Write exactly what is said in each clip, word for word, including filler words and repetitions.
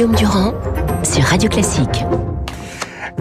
Guillaume Durand sur Radio Classique.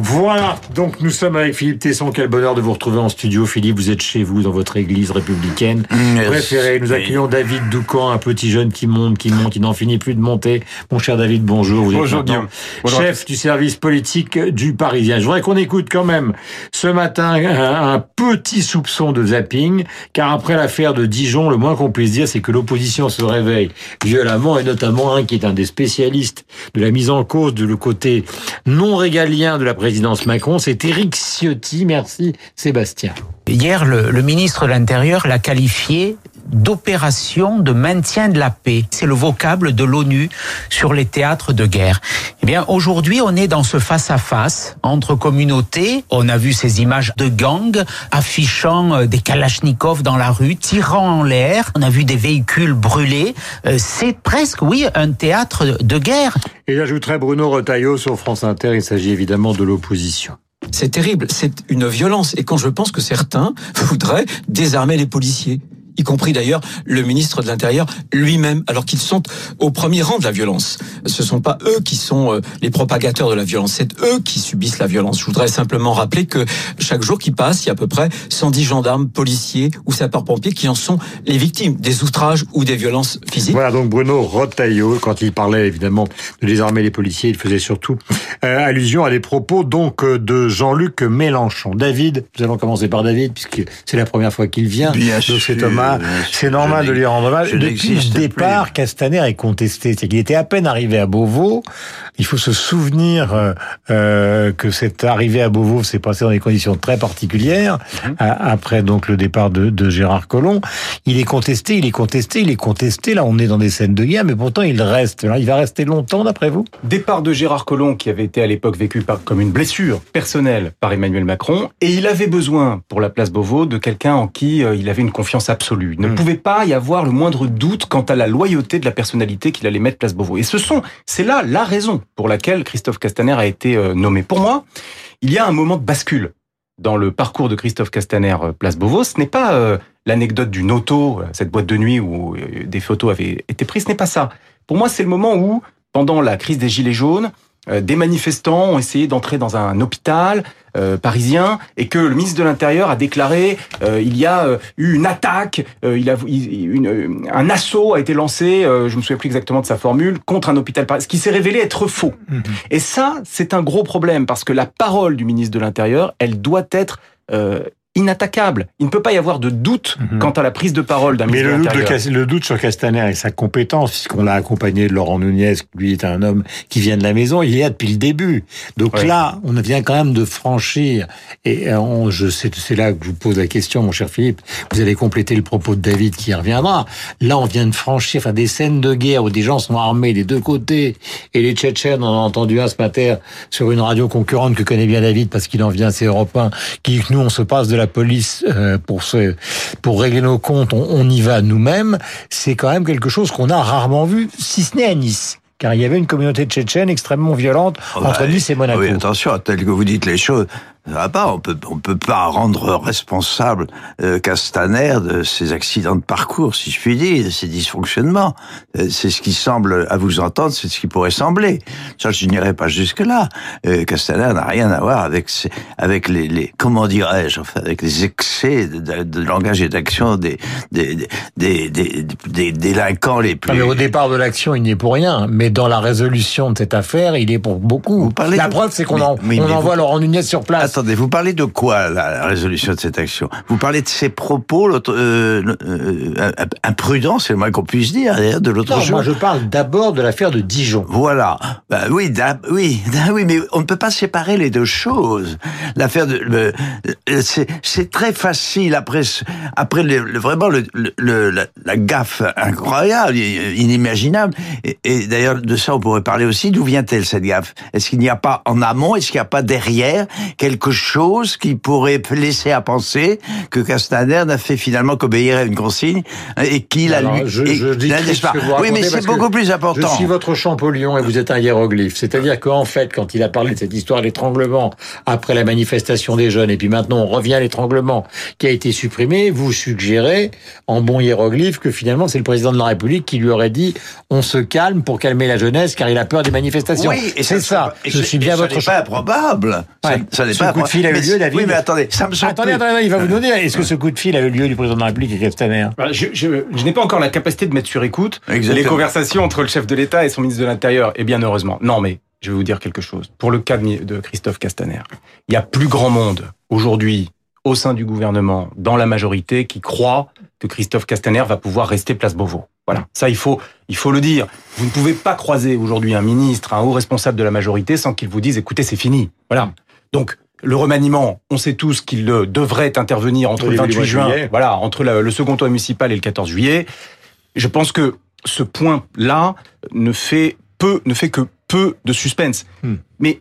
Voilà, donc nous sommes avec Philippe Tesson. Quel bonheur de vous retrouver en studio, Philippe. Vous êtes chez vous, dans votre église républicaine préférée. Nous accueillons David Doucan, un petit jeune qui monte, qui monte, qui n'en finit plus de monter. Mon cher David, bonjour. Vous bonjour, êtes Guillaume. Bonjour, chef du service politique du Parisien. Je voudrais qu'on écoute quand même ce matin un, un petit soupçon de zapping, car après l'affaire de Dijon, le moins qu'on puisse dire, c'est que l'opposition se réveille violemment, et notamment un qui est un des spécialistes de la mise en cause de le côté non régalien de la présidence. Présidence Macron, c'est Eric Ciotti. Merci, Sébastien. Hier, le, le ministre de l'Intérieur l'a qualifié d'opération de maintien de la paix. C'est le vocable de l'ONU sur les théâtres de guerre. Eh bien, aujourd'hui, on est dans ce face-à-face entre communautés. On a vu ces images de gangs affichant des kalachnikovs dans la rue, tirant en l'air. On a vu des véhicules brûlés. C'est presque, oui, un théâtre de guerre. Et j'ajouterai Bruno Retailleau sur France Inter. Il s'agit évidemment de l'opposition. C'est terrible, c'est une violence. Et quand je pense que certains voudraient désarmer les policiers, y compris d'ailleurs le ministre de l'Intérieur lui-même, alors qu'ils sont au premier rang de la violence. Ce ne sont pas eux qui sont les propagateurs de la violence, c'est eux qui subissent la violence. Je voudrais simplement rappeler que chaque jour qui passe, il y a à peu près cent dix gendarmes, policiers ou sapeurs-pompiers qui en sont les victimes des outrages ou des violences physiques. Voilà donc Bruno Retailleau, quand il parlait évidemment de désarmer les policiers, il faisait surtout euh, allusion à des propos donc de Jean-Luc Mélenchon. David, nous allons commencer par David, puisque c'est la première fois qu'il vient. Bien sûr. Cet homme. C'est normal de lui rendre hommage. Depuis le départ, plus. Castaner est contesté. C'est qu'il était à peine arrivé à Beauvau. Il faut se souvenir euh, que cette arrivée à Beauvau s'est passée dans des conditions très particulières. Mmh. Après donc le départ de, de Gérard Collomb, il est contesté, il est contesté, il est contesté. Là, on est dans des scènes de guerre, mais pourtant il reste. Il va rester longtemps, d'après vous ? Départ de Gérard Collomb, qui avait été à l'époque vécu par, comme une blessure personnelle par Emmanuel Macron, et il avait besoin pour la place Beauvau de quelqu'un en qui euh, il avait une confiance absolue. Il ne pouvait pas y avoir le moindre doute quant à la loyauté de la personnalité qu'il allait mettre place Beauvau. Et ce sont, c'est là la raison pour laquelle Christophe Castaner a été nommé. Pour moi, il y a un moment de bascule dans le parcours de Christophe Castaner place Beauvau. Ce n'est pas euh, l'anecdote d'une auto, cette boîte de nuit où euh, des photos avaient été prises, ce n'est pas ça. Pour moi, c'est le moment où, pendant la crise des Gilets jaunes, euh, des manifestants ont essayé d'entrer dans un hôpital Euh, parisien, et que le ministre de l'Intérieur a déclaré euh, il y a euh, eu une attaque, euh, il a il, une, euh, un assaut a été lancé, euh, je me souviens plus exactement de sa formule, contre un hôpital parisien, ce qui s'est révélé être faux. Mm-hmm. Et ça, c'est un gros problème, parce que la parole du ministre de l'Intérieur, elle doit être euh, inattaquable. Il ne peut pas y avoir de doute mm-hmm. quant à la prise de parole d'un ministre de l'Intérieur. Mais le doute sur Castaner et sa compétence, puisqu'on l'a accompagné de Laurent Nunez, lui est un homme qui vient de la maison, il y a depuis le début. Donc ouais. là, on vient quand même de franchir. Et on, je, c'est, c'est là que je vous pose la question, mon cher Philippe. Vous allez compléter le propos de David qui y reviendra. Là, on vient de franchir enfin, des scènes de guerre où des gens sont armés des deux côtés. Et les Tchétchènes, on en a entendu un ce matin sur une radio concurrente que connaît bien David parce qu'il en vient, c'est européen, qui dit que nous, on se passe de la police euh, pour se, pour régler nos comptes, on, on y va nous-mêmes. C'est quand même quelque chose qu'on a rarement vu, si ce n'est à Nice, car il y avait une communauté tchétchène extrêmement violente oh bah, entre Nice et Monaco. Oui, attention, tel que vous dites les choses. Ah bah, on peut, on peut pas rendre responsable euh, Castaner de ses accidents de parcours, si je puis dire, de ses dysfonctionnements. Euh, c'est ce qui semble, à vous entendre, c'est ce qui pourrait sembler. Ça, je n'irai pas jusque-là. Euh, Castaner n'a rien à voir avec ses, avec les, les, comment dirais-je, enfin, avec les excès de, de, de langage et d'action des, des, des, des, des, des délinquants les plus... Ah mais au départ de l'action, il n'y est pour rien, mais dans la résolution de cette affaire, il est pour beaucoup. La de... preuve, c'est qu'on mais, en, mais, on mais envoie vous... Laurent Nunez sur place. Attendez, vous parlez de quoi, la résolution de cette action ? Vous parlez de ses propos euh, euh, imprudents, c'est le moins qu'on puisse dire, de l'autre non, jour. Moi, je parle d'abord de l'affaire de Dijon. Voilà. Ben, oui, da, oui, da, oui, mais on ne peut pas séparer les deux choses. L'affaire de... Le, c'est, c'est très facile, après, après le, le, vraiment le, le, la, la gaffe incroyable, inimaginable, et, et d'ailleurs, de ça, on pourrait parler aussi, d'où vient-elle, cette gaffe ? Est-ce qu'il n'y a pas en amont, est-ce qu'il n'y a pas derrière, quelque quelque chose qui pourrait laisser à penser que Castaner n'a fait finalement qu'obéir à une consigne et qu'il a lui... Je, je dis Christ, pas. Vous oui, mais c'est beaucoup plus important. Je suis votre Champollion et vous êtes un hiéroglyphe. C'est-à-dire qu'en fait, quand il a parlé de cette histoire d'étranglement après la manifestation des jeunes, et puis maintenant on revient à l'étranglement qui a été supprimé, vous suggérez, en bon hiéroglyphe, que finalement c'est le président de la République qui lui aurait dit « on se calme pour calmer la jeunesse car il a peur des manifestations ». Oui, et c'est ça. ça. Je suis bien votre Champollion. Probable. Ouais. Ça, ça n'est ce pas coup de fil a eu lieu, David. Oui, mais attendez, ça me semble. Attendez, plus. attendez, il va vous donner. Est-ce que ce coup de fil a eu lieu du président de la République et Castaner? Je, je, je n'ai pas encore la capacité de mettre sur écoute Exactement. les conversations entre le chef de l'État et son ministre de l'Intérieur. Et bien heureusement. Non, mais je vais vous dire quelque chose. Pour le cas de Christophe Castaner, il y a plus grand monde aujourd'hui au sein du gouvernement, dans la majorité, qui croit que Christophe Castaner va pouvoir rester place Beauvau. Voilà, ça il faut, il faut le dire. Vous ne pouvez pas croiser aujourd'hui un ministre, un haut responsable de la majorité sans qu'il vous dise « écoutez, c'est fini ». Voilà. Donc, le remaniement, on sait tous qu'il devrait intervenir entre le vingt-huit juin, voilà, entre la, le second tour municipal et le quatorze juillet. Je pense que ce point-là ne fait peu, ne fait que peu de suspense. Hmm. Mais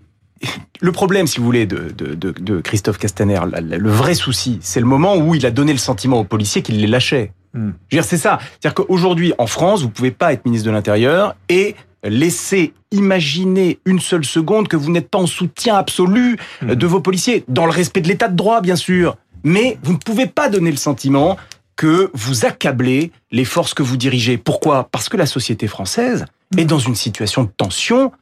le problème, si vous voulez, de, de, de, de Christophe Castaner, le, le vrai souci, c'est le moment où il a donné le sentiment aux policiers qu'il les lâchait. Hum. Je veux dire, c'est ça. C'est-à-dire qu'aujourd'hui, en France, vous ne pouvez pas être ministre de l'Intérieur et laisser imaginer une seule seconde que vous n'êtes pas en soutien absolu hum. de vos policiers, dans le respect de l'état de droit, bien sûr. Mais vous ne pouvez pas donner le sentiment que vous accablez les forces que vous dirigez. Pourquoi ? Parce que la société française hum. est dans une situation de tension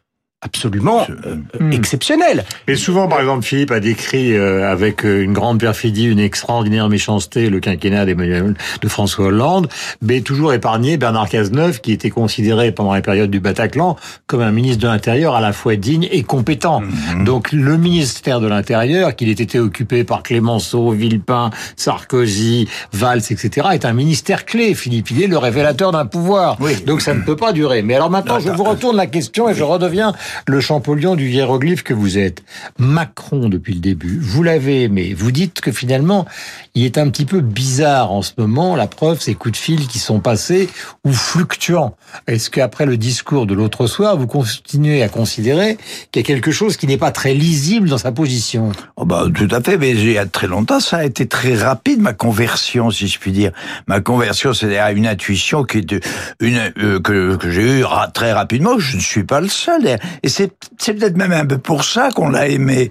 absolument euh, mmh. exceptionnel. Et souvent, par exemple, Philippe a décrit euh, avec une grande perfidie, une extraordinaire méchanceté le quinquennat d'Emmanuel, de François Hollande, mais toujours épargné Bernard Cazeneuve, qui était considéré pendant la période du Bataclan comme un ministre de l'Intérieur à la fois digne et compétent. Mmh. Donc le ministère de l'Intérieur, qu'il ait été occupé par Clémenceau, Villepin, Sarkozy, Valls, et cetera, est un ministère clé, Philippe. Il est le révélateur d'un pouvoir. Oui. Donc ça ne peut pas durer. Mais alors maintenant, je vous retourne la question et je redeviens le Champollion du hiéroglyphe que vous êtes. Macron, depuis le début, vous l'avez aimé. Vous dites que finalement, il est un petit peu bizarre en ce moment. La preuve, ces coups de fil qui sont passés ou fluctuants. Est-ce qu'après le discours de l'autre soir, vous continuez à considérer qu'il y a quelque chose qui n'est pas très lisible dans sa position ? Oh ben, tout à fait, mais il y a très longtemps, ça a été très rapide, ma conversion, si je puis dire. Ma conversion, c'est à une intuition qui est une, euh, que, que j'ai eue très rapidement. Je ne suis pas le seul. Et c'est, c'est peut-être même un peu pour ça qu'on l'a aimé.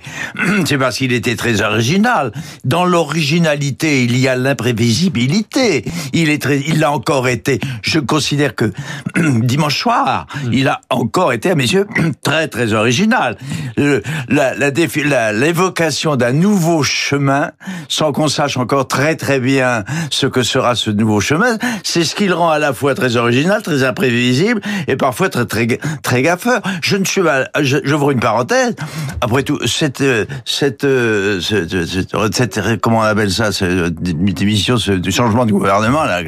C'est parce qu'il était très original. Dans l'originalité, il y a l'imprévisibilité. Il est très, il l'a encore été. Je considère que dimanche soir, il a encore été, à mes yeux, très très original. Le, la, la défi, la, l'évocation d'un nouveau chemin, sans qu'on sache encore très très bien ce que sera ce nouveau chemin, c'est ce qui le rend à la fois très original, très imprévisible et parfois très très très gaffeur. Je ne suis J'ouvre une parenthèse. Après tout, cette, cette, cette, cette, cette comment on appelle ça, cette démission, ce, du changement de gouvernement, là,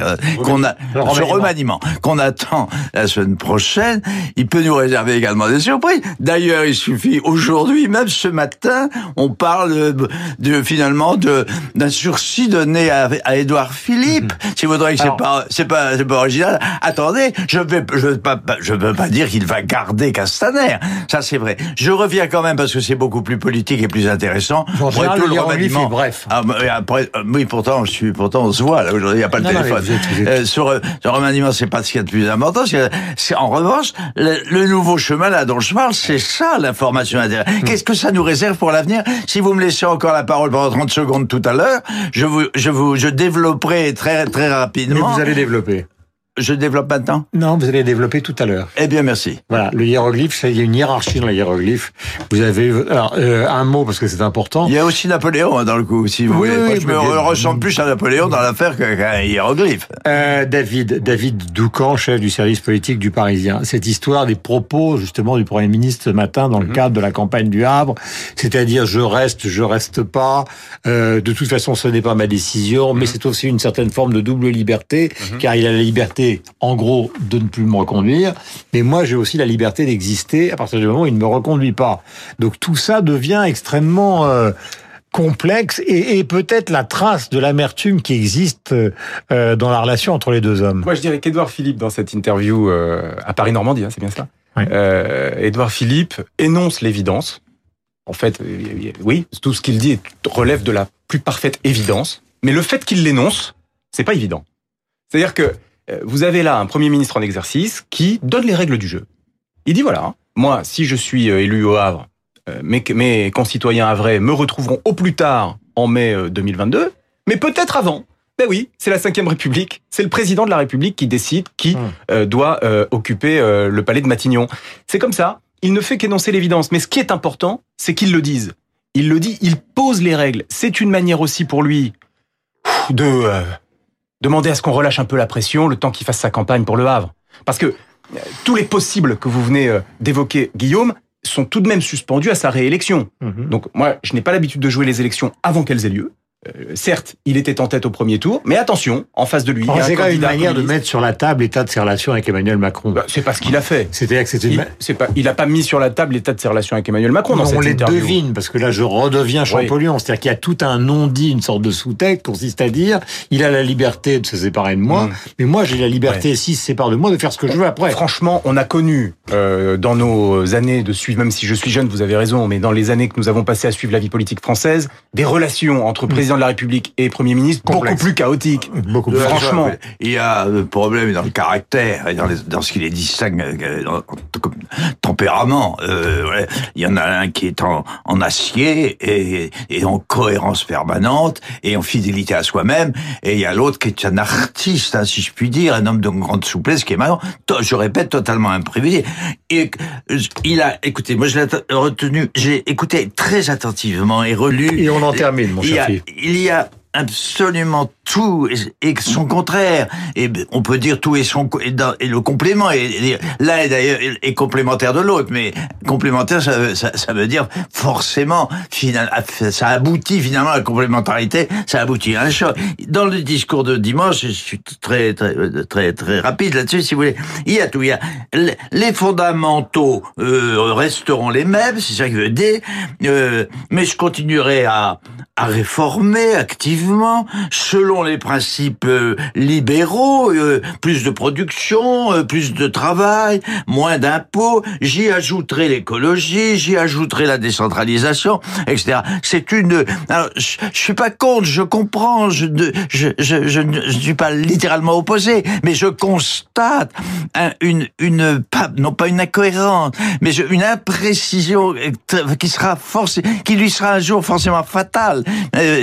qu'on a, ce remaniement, qu'on attend la semaine prochaine, il peut nous réserver également des surprises. D'ailleurs, il suffit aujourd'hui, même ce matin, on parle de, de finalement de, d'un sursis donné à, à Édouard Philippe. Mm-hmm. Si vous voudrez que c'est Alors, pas, c'est pas, c'est pas original. Attendez, je vais, je veux pas, je veux pas dire qu'il va garder Castaner. Ça, c'est vrai. Je reviens quand même parce que c'est beaucoup plus politique et plus intéressant. En général, le remaniement, bref. Ah, après, oui, pourtant, je suis, pourtant, on se voit, là, aujourd'hui, il n'y a pas non, le téléphone. Non, mais vous êtes... euh, sur euh, le remaniement, c'est pas ce qu'il y a de plus important. C'est, c'est, en revanche, le, le nouveau chemin, là, dont je parle, c'est ça, l'information intéressante. Hum. Qu'est-ce que ça nous réserve pour l'avenir? Si vous me laissez encore la parole pendant trente secondes tout à l'heure, je vous, je vous, je développerai très, très rapidement. Mais vous allez développer. Je développe maintenant ? Non, vous allez développer tout à l'heure. Eh bien, merci. Voilà, le hiéroglyphe, il y a une hiérarchie dans le hiéroglyphe. Vous avez alors, euh, un mot, parce que c'est important. Il y a aussi Napoléon, hein, dans le coup, si vous oui, voulez. Moi, oui, je me bien... ressemble plus à Napoléon dans l'affaire qu'à un hiéroglyphe. Euh, David, David Doucan, chef du service politique du Parisien. Cette histoire des propos, justement, du Premier ministre ce matin, dans le mmh. cadre de la campagne du Havre, c'est-à-dire, je reste, je reste pas, euh, de toute façon, ce n'est pas ma décision, mmh. mais c'est aussi une certaine forme de double liberté, mmh. car il a la liberté en gros, de ne plus me reconduire, mais moi, j'ai aussi la liberté d'exister à partir du moment où il ne me reconduit pas. Donc, tout ça devient extrêmement euh, complexe et, et peut-être la trace de l'amertume qui existe euh, dans la relation entre les deux hommes. Moi, je dirais qu'Édouard Philippe, dans cette interview euh, à Paris-Normandie, hein, c'est bien cela, oui. euh, Édouard Philippe énonce l'évidence, En fait, oui, tout ce qu'il dit relève de la plus parfaite évidence, mais le fait qu'il l'énonce, c'est pas évident. C'est-à-dire que vous avez là un Premier ministre en exercice qui donne les règles du jeu. Il dit voilà, moi, si je suis élu au Havre, mes, mes concitoyens havrais me retrouveront au plus tard en mai deux mille vingt-deux, mais peut-être avant. Ben oui, c'est la cinquième République, c'est le président de la République qui décide qui mmh. euh, doit euh, occuper euh, le palais de Matignon. C'est comme ça, il ne fait qu'énoncer l'évidence. Mais ce qui est important, c'est qu'il le dise. Il le dit, il pose les règles. C'est une manière aussi pour lui de euh, demander à ce qu'on relâche un peu la pression le temps qu'il fasse sa campagne pour le Havre. Parce que euh, tous les possibles que vous venez euh, d'évoquer, Guillaume, sont tout de même suspendus à sa réélection. Mmh. Donc moi, je n'ai pas l'habitude de jouer les élections avant qu'elles aient lieu. Euh, certes, il était en tête au premier tour, mais attention, en face de lui, oh, il y a un candidat. C'est quand même une manière de mettre sur la table l'état de ses relations avec Emmanuel Macron. Bah, c'est pas ce qu'il a fait. C'est-à-dire que c'est une... il, pas, il a pas mis sur la table l'état de ses relations avec Emmanuel Macron. Non, dans cette on les interview. Devine, parce que là, je redeviens Champollion. Oui. C'est-à-dire qu'il y a tout un non-dit, une sorte de sous-texte, consiste à dire, il a la liberté de se séparer de moi, mmh. mais moi, j'ai la liberté, ouais. s'il se sépare de moi, de faire ce que je veux après. Franchement, on a connu euh, dans nos années de suivre, même si je suis jeune, vous avez raison, mais dans les années que nous avons passées à suivre la vie politique française, des relations entre présidents de la République et Premier ministre, complexe. Beaucoup plus chaotique. Beaucoup plus. Franchement. Il y a le problème dans le caractère, et dans, les, dans ce qu'il est distinct comme tempérament. Euh, ouais. Il y en a un qui est en, en acier et, et en cohérence permanente et en fidélité à soi-même. Et il y a l'autre qui est un artiste, hein, si je puis dire, un homme de grande souplesse qui est maintenant, je répète, totalement imprévisible. Et il a, écoutez, moi je l'ai retenu, j'ai écouté très attentivement et relu. Et on en termine, mon cher Philippe. Il y a absolument tout et son contraire. Et on peut dire tout et son et le complément. Et l'un est d'ailleurs est complémentaire de l'autre, mais complémentaire, ça veut, ça, ça veut dire forcément, ça aboutit finalement à la complémentarité, ça aboutit à un choc. Dans le discours de dimanche, je suis très très très très rapide là-dessus, si vous voulez. Il y a tout, il y a les fondamentaux euh, resteront les mêmes, c'est ça que je veux dire. Euh, mais je continuerai à à réformer activement selon les principes euh, libéraux, euh, plus de production, euh, plus de travail, moins d'impôts, j'y ajouterai l'écologie, j'y ajouterai la décentralisation, et cetera. C'est une... Alors, je, je suis pas contre, je comprends, je ne je, je, je, je suis pas littéralement opposé, mais je constate un, une, une pas, non pas une incohérence, mais je, une imprécision qui sera forcément, qui lui sera un jour forcément fatale.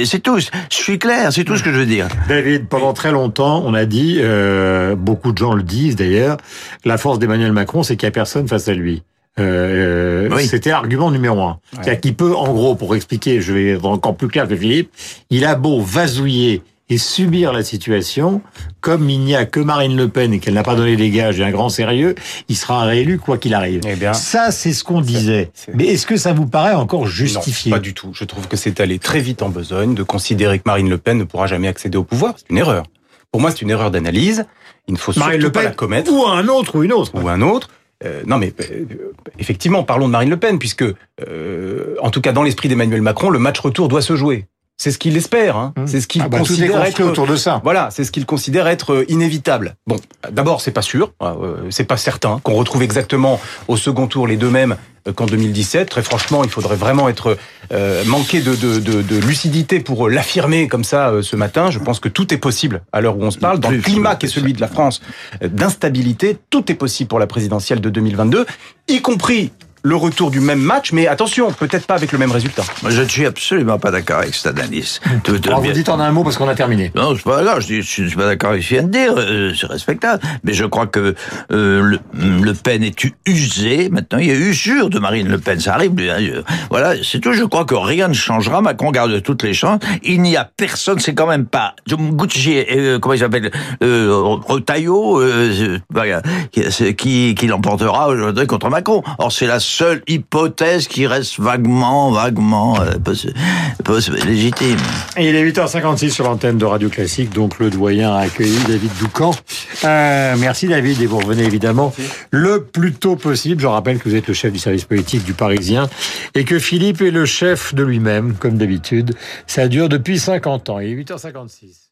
C'est tout, je suis clair, c'est tout ce que je veux dire. David, pendant très longtemps, on a dit, euh, beaucoup de gens le disent d'ailleurs, la force d'Emmanuel Macron, c'est qu'il n'y a personne face à lui. Euh, oui. C'était l'argument numéro un. Ouais. C'est-à-dire qu'il peut, en gros, pour expliquer, je vais être encore plus clair que Philippe, il a beau vasouiller et subir la situation, comme il n'y a que Marine Le Pen et qu'elle n'a pas donné les gages et un grand sérieux, il sera réélu quoi qu'il arrive. Eh bien, ça, c'est ce qu'on disait. C'est, c'est... Mais est-ce que ça vous paraît encore justifié ? Non, pas du tout. Je trouve que c'est allé très vite en besogne de considérer que Marine Le Pen ne pourra jamais accéder au pouvoir. C'est une erreur. Pour moi, c'est une erreur d'analyse. Il ne faut Marine surtout Le Pen, pas la commettre. Ou un autre, ou une autre. Ou un autre. Euh, non, mais euh, effectivement, parlons de Marine Le Pen, puisque, euh, en tout cas, dans l'esprit d'Emmanuel Macron, le match retour doit se jouer. C'est ce qu'il espère, hein. Mmh. C'est ce qu'il ah bah, considère être autour de ça. Voilà, c'est ce qu'il considère être inévitable. Bon, d'abord, c'est pas sûr, euh, c'est pas certain qu'on retrouve exactement au second tour les deux mêmes qu'en deux mille dix-sept. Très franchement, il faudrait vraiment être euh, manqué de, de, de, de lucidité pour l'affirmer comme ça euh, ce matin. Je pense que tout est possible à l'heure où on se parle. Dans le climat qui est celui de la France, euh, d'instabilité, tout est possible pour la présidentielle de deux mille vingt-deux, y compris le retour du même match, mais attention, peut-être pas avec le même résultat. Je ne suis absolument pas d'accord avec cette analyse. Alors vous dites en un mot parce qu'on a terminé. Non, je suis pas là, je ne suis pas d'accord avec ce qu'il vient de dire, euh, c'est respectable. Mais je crois que euh, le, le Pen est usé, maintenant il y a usure de Marine Le Pen, ça arrive. Hein, voilà, c'est tout, je crois que rien ne changera, Macron garde toutes les chances, il n'y a personne, c'est quand même pas... Gucci, euh, comment il s'appelle euh, Retailleau, euh, qui, qui l'emportera aujourd'hui contre Macron. Or, c'est la seule hypothèse qui reste vaguement, vaguement euh, possible, possible, légitime. Et il est huit heures cinquante-six sur l'antenne de Radio Classique, donc le doyen a accueilli David Doucan. Euh, merci David, et vous revenez évidemment merci. Le plus tôt possible. Je rappelle que vous êtes le chef du service politique du Parisien et que Philippe est le chef de lui-même, comme d'habitude. Ça dure depuis cinquante ans. Il est huit heures cinquante-six.